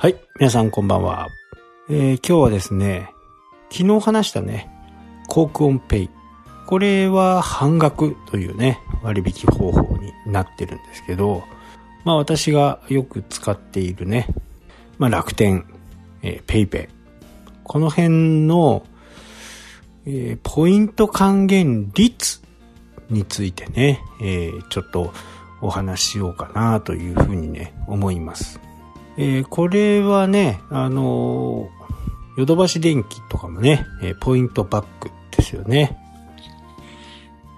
はい、皆さんこんばんは。今日はですね、昨日話したね、コークオンペイ。これは半額というね、割引方法になってるんですけど、まあ私がよく使っているね、まあ楽天、ペイペイ。この辺の、ポイント還元率についてね、ちょっとお話ししようかなというふうにね、思います。これはね、ヨドバシ電機とかもね、ポイントバックですよね。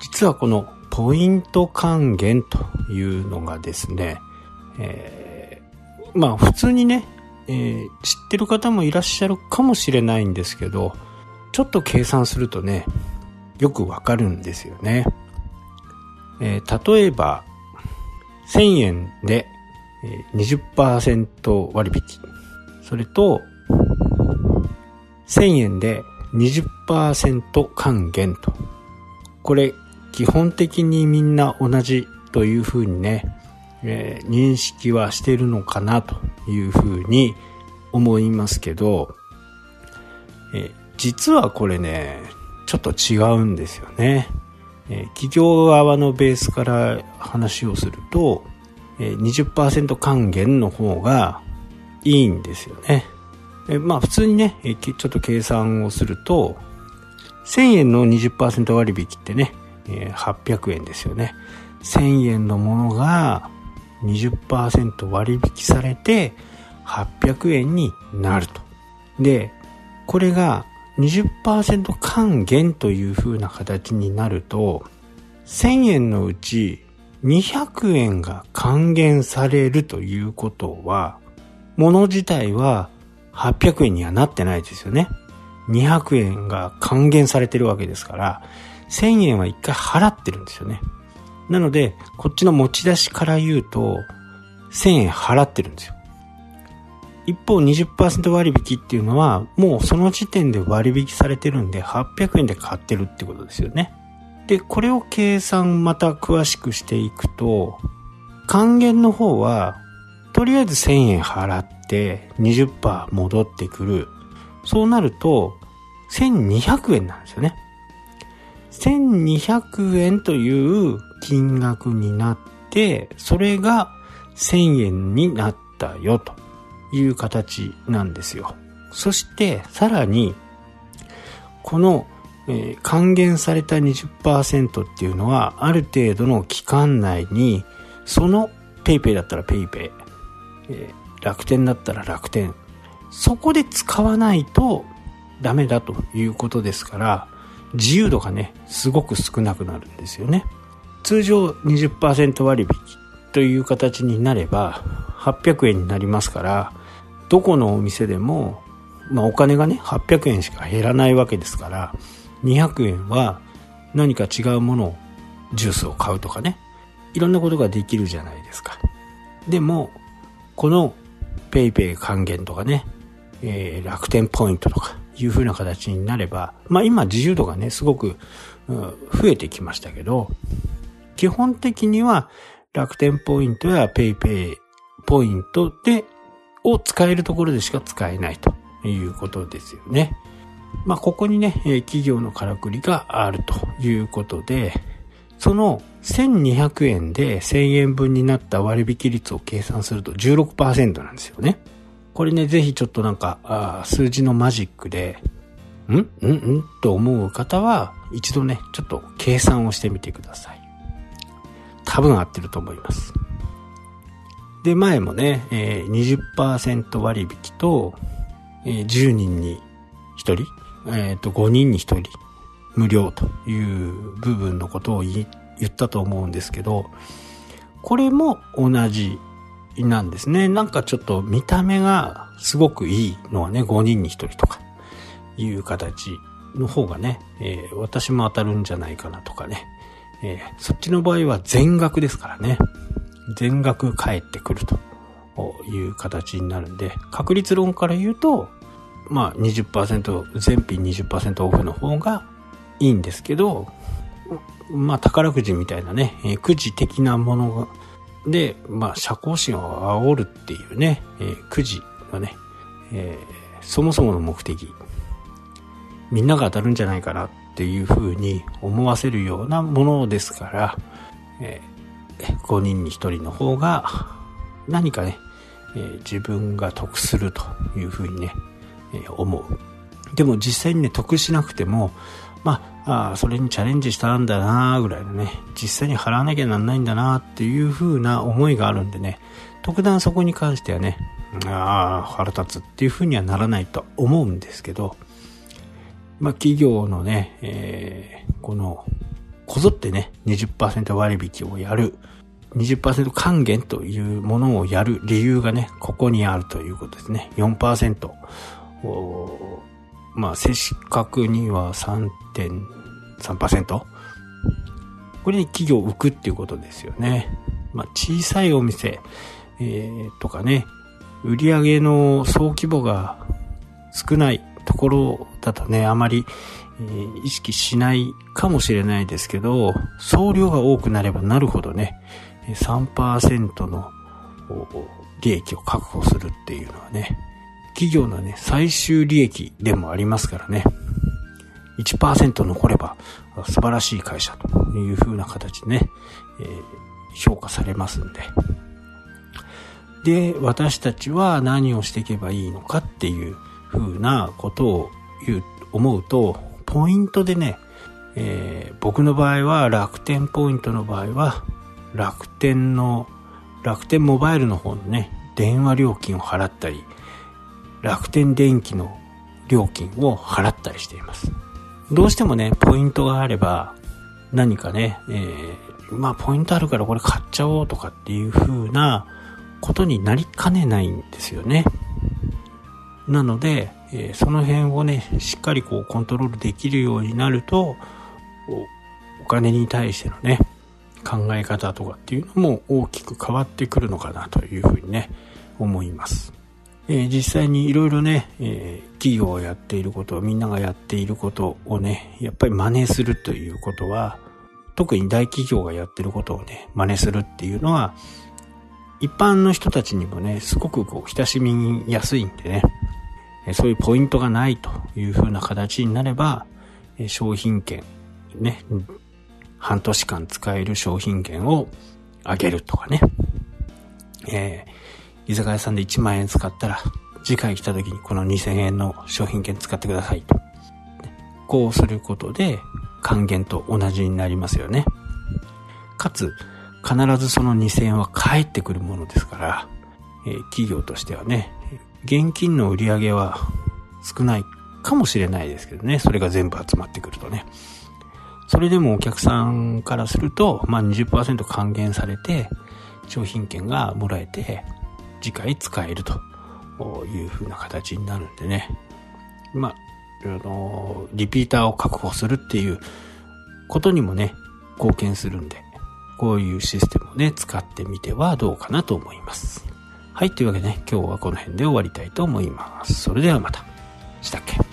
実はこのポイント還元というのがですね、まあ普通にね、知ってる方もいらっしゃるかもしれないんですけど、ちょっと計算するとね、よくわかるんですよね。例えば、1000円で、20% 割引。それと、1000円で 20% 還元と。これ、基本的にみんな同じというふうにね、認識はしているのかなというふうに思いますけど、実はこれね、ちょっと違うんですよね。企業側のベースから話をすると、20% 還元の方がいいんですよね。まあ普通にね、ちょっと計算をすると、1000円の 20% 割引ってね、800円ですよね。1000円のものが 20% 割引されて800円になると。で、これが 20% 還元という風な形になると、1000円のうち200円が還元されるということは、物自体は800円にはなってないですよね。200円が還元されてるわけですから、1000円は一回払ってるんですよね。なので、こっちの持ち出しから言うと、1000円払ってるんですよ。一方 20% 割引っていうのは、もうその時点で割引されてるんで、800円で買ってるってことですよね。で、これを計算また詳しくしていくと、還元の方はとりあえず1000円払って 20% 戻ってくる。そうなると1200円なんですよね。1200円という金額になって、それが1000円になったよという形なんですよ。そしてさらにこの還元された 20% っていうのは、ある程度の期間内に、その PayPay だったら PayPay、楽天だったら楽天、そこで使わないとダメだということですから、自由度がね、すごく少なくなるんですよね。通常 20% 割引という形になれば800円になりますから、どこのお店でも、まあ、お金がね、800円しか減らないわけですから、200円は何か違うものを、ジュースを買うとかね、いろんなことができるじゃないですか。でもこの PayPay 還元とかね、楽天ポイントとかいう風な形になれば、まあ今自由度がね、すごく増えてきましたけど、基本的には楽天ポイントや PayPay ポイントでを使えるところでしか使えないということですよね。まあ、ここにね、企業のからくりがあるということで、その1200円で1000円分になった割引率を計算すると 16% なんですよね。これね、ぜひちょっとなんか、数字のマジックで、と思う方は、一度ね、ちょっと計算をしてみてください。多分合ってると思います。で、前もね、20% 割引と、10人に1人、5人に1人無料という部分のことを言ったと思うんですけど、これも同じなんですね。なんかちょっと見た目がすごくいいのはね、5人に1人とかいう形の方がね、私も当たるんじゃないかなとかね、そっちの場合は全額ですからね、全額返ってくるという形になるんで、確率論から言うと、まあ 20% 全品 20% オフの方がいいんですけど、まあ宝くじみたいなね、くじ的なもので、まあ社交心を煽るっていうね、くじがね、そもそもの目的、みんなが当たるんじゃないかなっていうふうに思わせるようなものですから、5人に1人の方が何かね、自分が得するというふうにね、思う。でも実際にね、得しなくても、それにチャレンジしたんだなぐらいのね、実際に払わなきゃなんないんだなっていう風な思いがあるんでね、特段そこに関してはね、腹立つっていう風にはならないと思うんですけど、企業のね、こぞってね、20% 割引をやる、20% 還元というものをやる理由がね、ここにあるということですね。4% を正確には 3.3%、 これに企業を浮くっていうことですよね。小さいお店、とかね、売上の総規模が少ないところだとね、あまり、意識しないかもしれないですけど、総量が多くなればなるほどね、3% の利益を確保するっていうのはね、企業のね、最終利益でもありますからね、1% 残れば素晴らしい会社という風な形でね、評価されますんで。で、私たちは何をしていけばいいのかっていう風なことを思うと、ポイントでね、僕の場合は楽天ポイントの場合は、楽天モバイルの方のね、電話料金を払ったり、楽天電気の料金を払ったりしています。どうしてもね、ポイントがあれば何かね、ポイントあるからこれ買っちゃおうとかっていう風なことになりかねないんですよね。なので、その辺をね、しっかりコントロールできるようになると、お金に対してのね、考え方とかっていうのも大きく変わってくるのかなというふうにね、思います。実際にいろいろね、企業がやっていること、みんながやっていることをね、やっぱり真似するということは、特に大企業がやっていることをね、真似するっていうのは、一般の人たちにもね、すごく親しみやすいんでね、そういうポイントがないという風な形になれば、商品券ね、半年間使える商品券をあげるとかね、居酒屋さんで1万円使ったら、次回来た時にこの2000円の商品券使ってくださいと。こうすることで還元と同じになりますよね。かつ必ずその2000円は返ってくるものですから、企業としてはね、現金の売り上げは少ないかもしれないですけどね、それが全部集まってくるとね、それでもお客さんからすると、20% 還元されて商品券がもらえて次回使えるという風な形になるんでね、リピーターを確保するっていうことにもね、貢献するんで、こういうシステムをね、使ってみてはどうかなと思います。はい、というわけでね、今日はこの辺で終わりたいと思います。それではまた。したっけ？